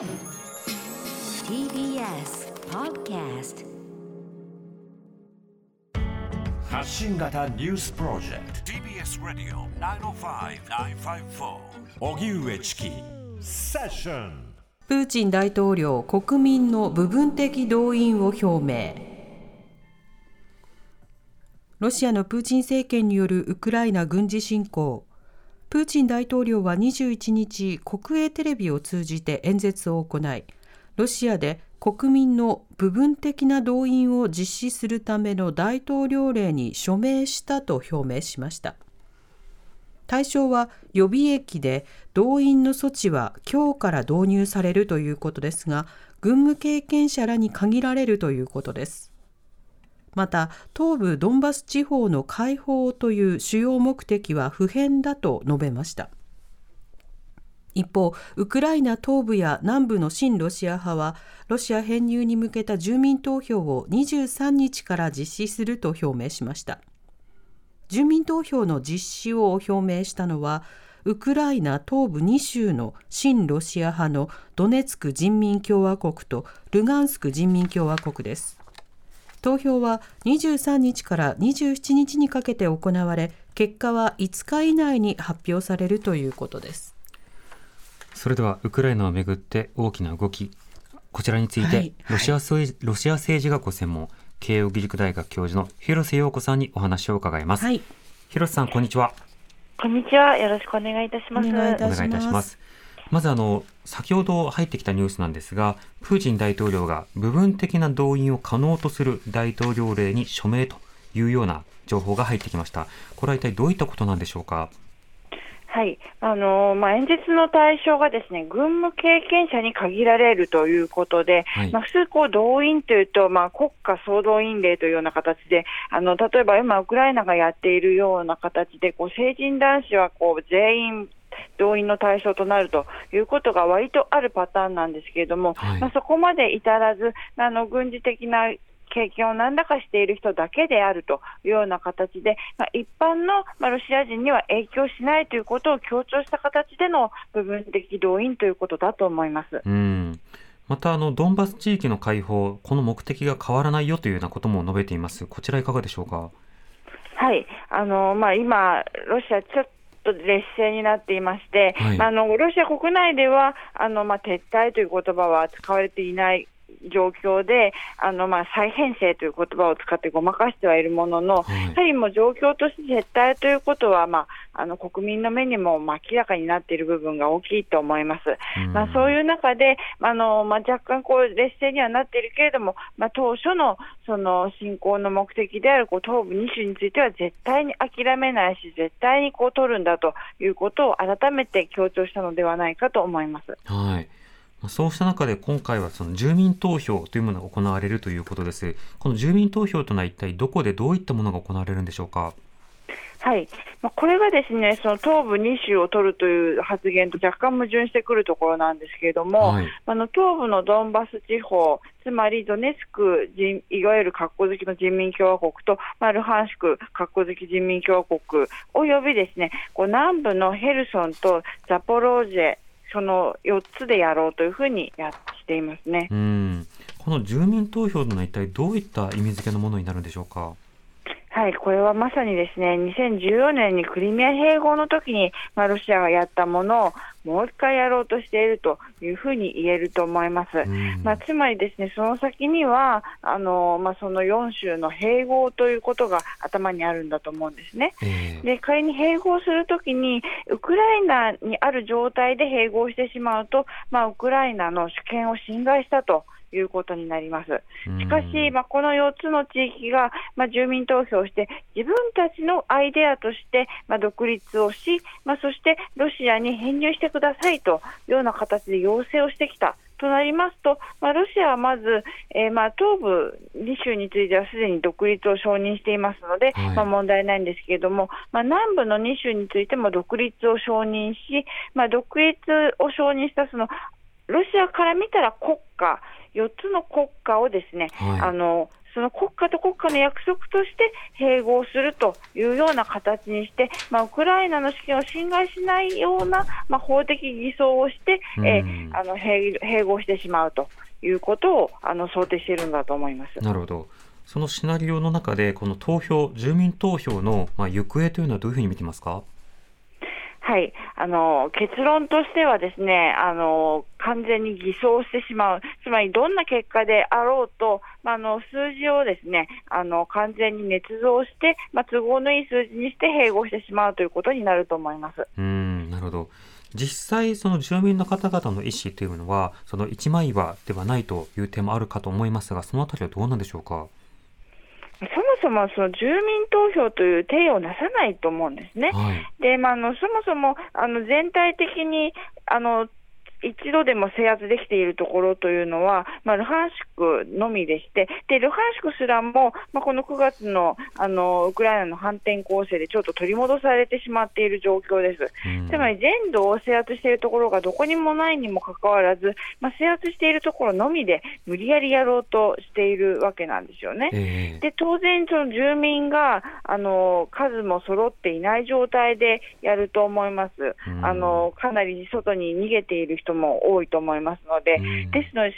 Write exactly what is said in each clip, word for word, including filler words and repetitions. ティービーエス Podcast 発信型ニュースプロジェクト ティービーエス Radio きゅうまるご きゅうごよん おぎうえちきセッション。プーチン大統領国民の部分的動員を表明。ロシアのプーチン政権によるウクライナ軍事侵攻。プーチン大統領はにじゅういちにち、国営テレビを通じて演説を行い、ロシアで国民の部分的な動員を実施するための大統領令に署名したと表明しました。対象は予備役で、動員の措置は今日から導入されるということですが、軍務経験者らに限られるということです。また、東部ドンバス地方の解放という主要目的は不変だと述べました。一方、ウクライナ東部や南部の親ロシア派は、ロシア編入に向けた住民投票をにじゅうさんにちから実施すると表明しました。住民投票の実施を表明したのは、ウクライナ東部に州の親ロシア派のドネツク人民共和国とルガンスク人民共和国です。投票はにじゅうさんにちからにじゅうしちにちにかけて行われ、結果はいつか以内に発表されるということです。それではウクライナをめぐって大きな動き、こちらについて、はいはい、ロシア政治がご専門、慶應義塾大学教授の広瀬陽子さんにお話を伺います。はい、広瀬さん、こんにちは。こんにちは、よろしくお願いいたします。お願いいたします。まずあの先ほど入ってきたニュースなんですが、プーチン大統領が部分的な動員を可能とする大統領令に署名というような情報が入ってきました。これは一体どういったことなんでしょうか。はい、あのまあ、演説の対象がですね、軍務経験者に限られるということで、はい、まあ、普通こう動員というと、まあ、国家総動員令というような形で、あの例えば今ウクライナがやっているような形で、こう成人男子はこう全員動員の対象となるということが割とあるパターンなんですけれども、はい、まあ、そこまで至らず、あの軍事的な経験を何らかしている人だけであるというような形で、まあ、一般のロシア人には影響しないということを強調した形での部分的動員ということだと思います。うん、またあのドンバス地域の解放、この目的が変わらないよというようなことも述べています。こちらいかがでしょうか。はい、あの、まあ、今ロシアちょっと劣勢になっていまして、はい、あのロシア国内ではあの、まあ、撤退という言葉は使われていない状況で、あの、まあ、再編成という言葉を使ってごまかしてはいるものの、はい、やはりもう状況として撤退ということは、まあ、あの国民の目にも明らかになっている部分が大きいと思います。まあ、そういう中であの、まあ、若干こう劣勢にはなっているけれども、まあ、当初のその侵攻の目的であるこう東部に州については絶対に諦めないし、絶対にこう取るんだということを改めて強調したのではないかと思います。はい、そうした中で今回はその住民投票というものが行われるということです。この住民投票というのは一体どこでどういったものが行われるんでしょうか。はい、まあ、これがですね、その東部に州を取るという発言と若干矛盾してくるところなんですけれども、はい、あの東部のドンバス地方、つまりドネツク人、いわゆるカッコ好きの人民共和国と、まあ、ルハンシクカッコ好き人民共和国およびですね、こう南部のヘルソンとザポロージェ、そのよっつでやろうというふうにやっていますね。うん、この住民投票というのは一体どういった意味付けのものになるんでしょうか。はい、これはまさにですね、にせんじゅうよねんにクリミア併合の時に、まあ、ロシアがやったものをもう一回やろうとしているというふうに言えると思います。まあ、つまりですね、その先にはあの、まあ、そのよん州の併合ということが頭にあるんだと思うんですね。えー、で仮に併合するときにウクライナにある状態で併合してしまうと、まあ、ウクライナの主権を侵害したということになります。しかし、まあ、このよっつの地域が、まあ、住民投票して自分たちのアイデアとして、まあ、独立をし、まあ、そしてロシアに編入してくださいというような形で要請をしてきたとなりますと、まあ、ロシアはまず、えー、まあ東部に州についてはすでに独立を承認していますので、はい、まあ、問題ないんですけれども、まあ、南部のに州についても独立を承認し、まあ、独立を承認したそのロシアから見たら国家、よっつの国家をですね、はい、あのその国家と国家の約束として併合するというような形にして、まあ、ウクライナの主権を侵害しないような、まあ、法的偽装をして、えー、あの 併, 併合してしまうということをあの想定しているんだと思います。なるほど。そのシナリオの中でこの投票、住民投票の、まあ、行方というのはどういうふうに見てますか？はい、あの結論としてはですね、あの完全に偽装してしまう、つまりどんな結果であろうと、まあ、あの数字をですね、あの完全に捏造して、まあ、都合のいい数字にして併合してしまうということになると思います。うーん、なるほど。実際その住民の方々の意思というのはその一枚岩ではないという点もあるかと思いますが、そのあたりはどうなんでしょうか？そもそもその住民投票という体をなさないと思うんですね。はい。でまあ、あのそもそもあの全体的にあの一度でも制圧できているところというのは、まあ、ルハンシクのみでして、でルハンシクすらも、まあ、このくがつ の, あのウクライナの反転攻勢でちょっと取り戻されてしまっている状況です。つまり全土を制圧しているところがどこにもないにもかかわらず、まあ、制圧しているところのみで無理やりやろうとしているわけなんですよね。えー、で当然その住民があの数も揃っていない状態でやると思います。あのかなり外に逃げている人も多いと思いますので、うん、ですので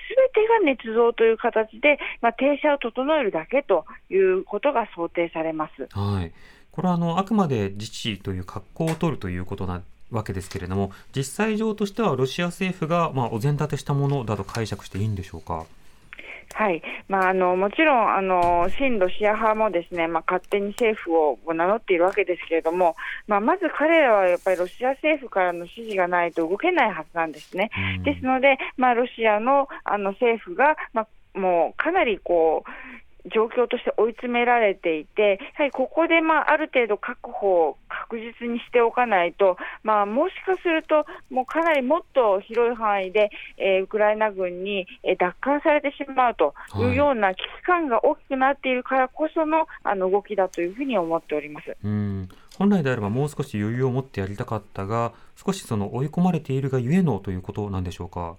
全てが捏造という形で、まあ、停車を整えるだけということが想定されます。はい、これはあのあくまで自治という格好を取るということなわけですけれども、実際上としてはロシア政府が、まあ、お膳立てしたものだと解釈していいんでしょうか？はい、まあ、あのもちろんあの親ロシア派もですね、まあ、勝手に政府を名乗っているわけですけれども、まあ、まず彼らはやっぱりロシア政府からの指示がないと動けないはずなんですね。うん、ですので、まあ、ロシアの、あの政府が、まあ、もうかなりこう状況として追い詰められていて、やはりここで、まあ、ある程度確保を確実にしておかないと、まあ、もしかするともうかなりもっと広い範囲で、えー、ウクライナ軍に、えー、奪還されてしまうというような危機感が大きくなっているからこそ の, あの動きだというふうに思っております。うん、本来であればもう少し余裕を持ってやりたかったが、少しその追い込まれているがゆえのということなんでしょうか？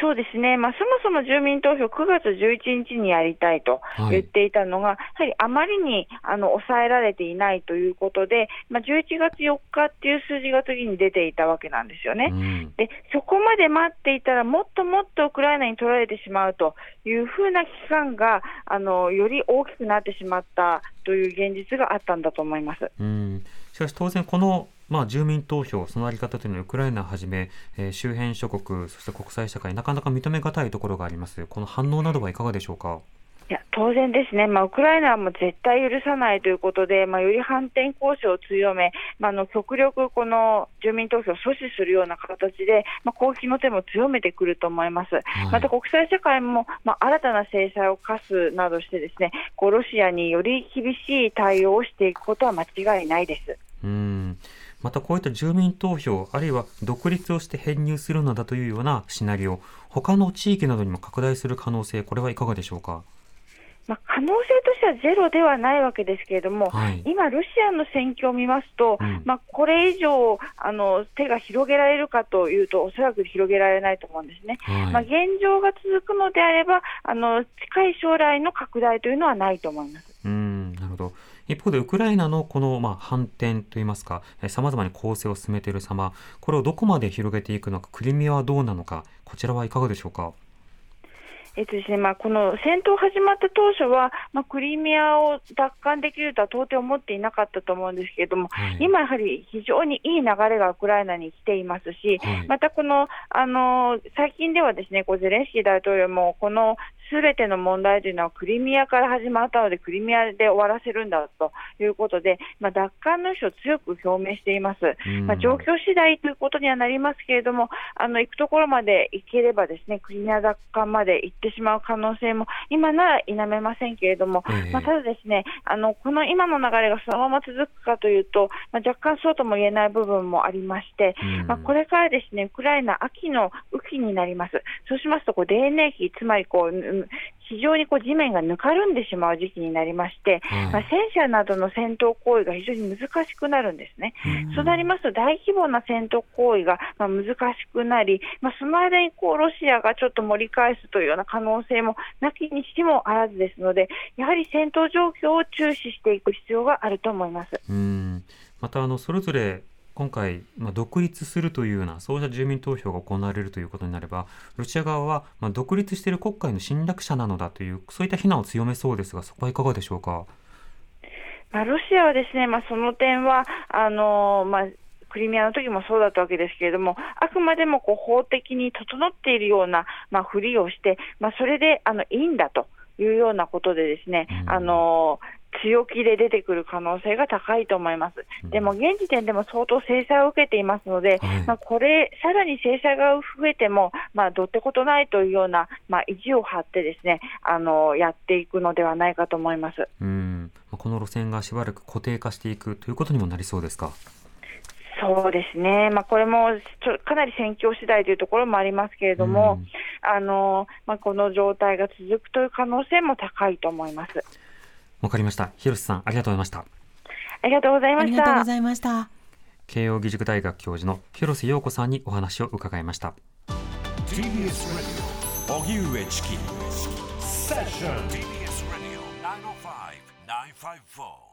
そうですね、まあ、そもそも住民投票くがつじゅういちにちにやりたいと言っていたのが、はい、やはりあまりにあの抑えられていないということで、まあ、じゅういちがつよっかっていう数字が次に出ていたわけなんですよね。うん、でそこまで待っていたらもっともっとウクライナに取られてしまうというふうな危機感があのより大きくなってしまったという現実があったんだと思います。うん、しかし当然このまあ、住民投票そのあり方というのはウクライナをはじめ、えー、周辺諸国そして国際社会なかなか認めがたいところがあります。この反応などはいかがでしょうか？いや当然ですね、まあ、ウクライナはもう絶対許さないということで、まあ、より反転攻勢を強め、まあ、あの極力この住民投票を阻止するような形で、まあ、攻撃の手も強めてくると思います。はい、また国際社会も、まあ、新たな制裁を科すなどしてですね、こうロシアにより厳しい対応をしていくことは間違いないです。うん、またこういった住民投票あるいは独立をして編入するのだというようなシナリオ、他の地域などにも拡大する可能性、これはいかがでしょうか？まあ、可能性としてはゼロではないわけですけれども、はい、今ロシアの戦況を見ますと、うん、まあ、これ以上あの手が広げられるかというとおそらく広げられないと思うんですね。はい、まあ、現状が続くのであればあの近い将来の拡大というのはないと思います。うん、なるほど。一方でウクライナのこのまあ反転といいますか、さまざまに攻勢を進めている様、これをどこまで広げていくのか、クリミアはどうなのか、こちらはいかがでしょうか？えっとですねまあ、この戦闘始まった当初は、まあ、クリミアを奪還できるとは到底思っていなかったと思うんですけれども、はい、今やはり非常にいい流れがウクライナに来ていますし、はい、またこの、あのー、最近ではですね、こうゼレンスキー大統領もこのすべての問題というのはクリミアから始まったのでクリミアで終わらせるんだということで、まあ、奪還の意思を強く表明しています。まあ、状況次第ということにはなりますけれども、あの行くところまで行ければですね、クリミア奪還まで行ってしまう可能性も今なら否めませんけれども、えーまあ、ただですね、あのこの今の流れがそのまま続くかというと、まあ、若干そうとも言えない部分もありまして、まあ、これからですねウクライナ秋の雨季になります。そうしますとこう泥濘期、つまりこう非常にこう地面がぬかるんでしまう時期になりまして、うんまあ、戦車などの戦闘行為が非常に難しくなるんですね、うん、そうなりますと大規模な戦闘行為がまあ難しくなり、まあ、その間にこうロシアがちょっと盛り返すというような可能性もなきにしもあらずですので、やはり戦闘状況を注視していく必要があると思います。うんまたあのそれぞれ今回、まあ、独立するというようなそうした住民投票が行われるということになれば、ロシア側は、まあ、独立している国家の侵略者なのだというそういった非難を強めそうですが、そこはいかがでしょうか。まあ、ロシアはですね、まあ、その点はあのーまあ、クリミアの時もそうだったわけですけれども、あくまでもこう法的に整っているような、まあ、ふりをして、まあ、それであのいいんだというようなことでですね、うん、あのー強気で出てくる可能性が高いと思います。でも現時点でも相当制裁を受けていますので、はいまあ、これさらに制裁が増えても、まあ、どってことないというような、まあ、意地を張ってですね、あのやっていくのではないかと思います。うん、この路線がしばらく固定化していくということにもなりそうですか。そうですね、まあ、これもちょかなり戦況次第というところもありますけれども、うんあのまあ、この状態が続くという可能性も高いと思います。わかりました。広瀬さん、ありがとうございました。ありがとうございました。ありがとうございました。慶應義塾大学教授の広瀬陽子さんにお話を伺いました。 ティービーエス Radio 荻上チキセッション ティービーエス Radio きゅうまるご きゅうごよん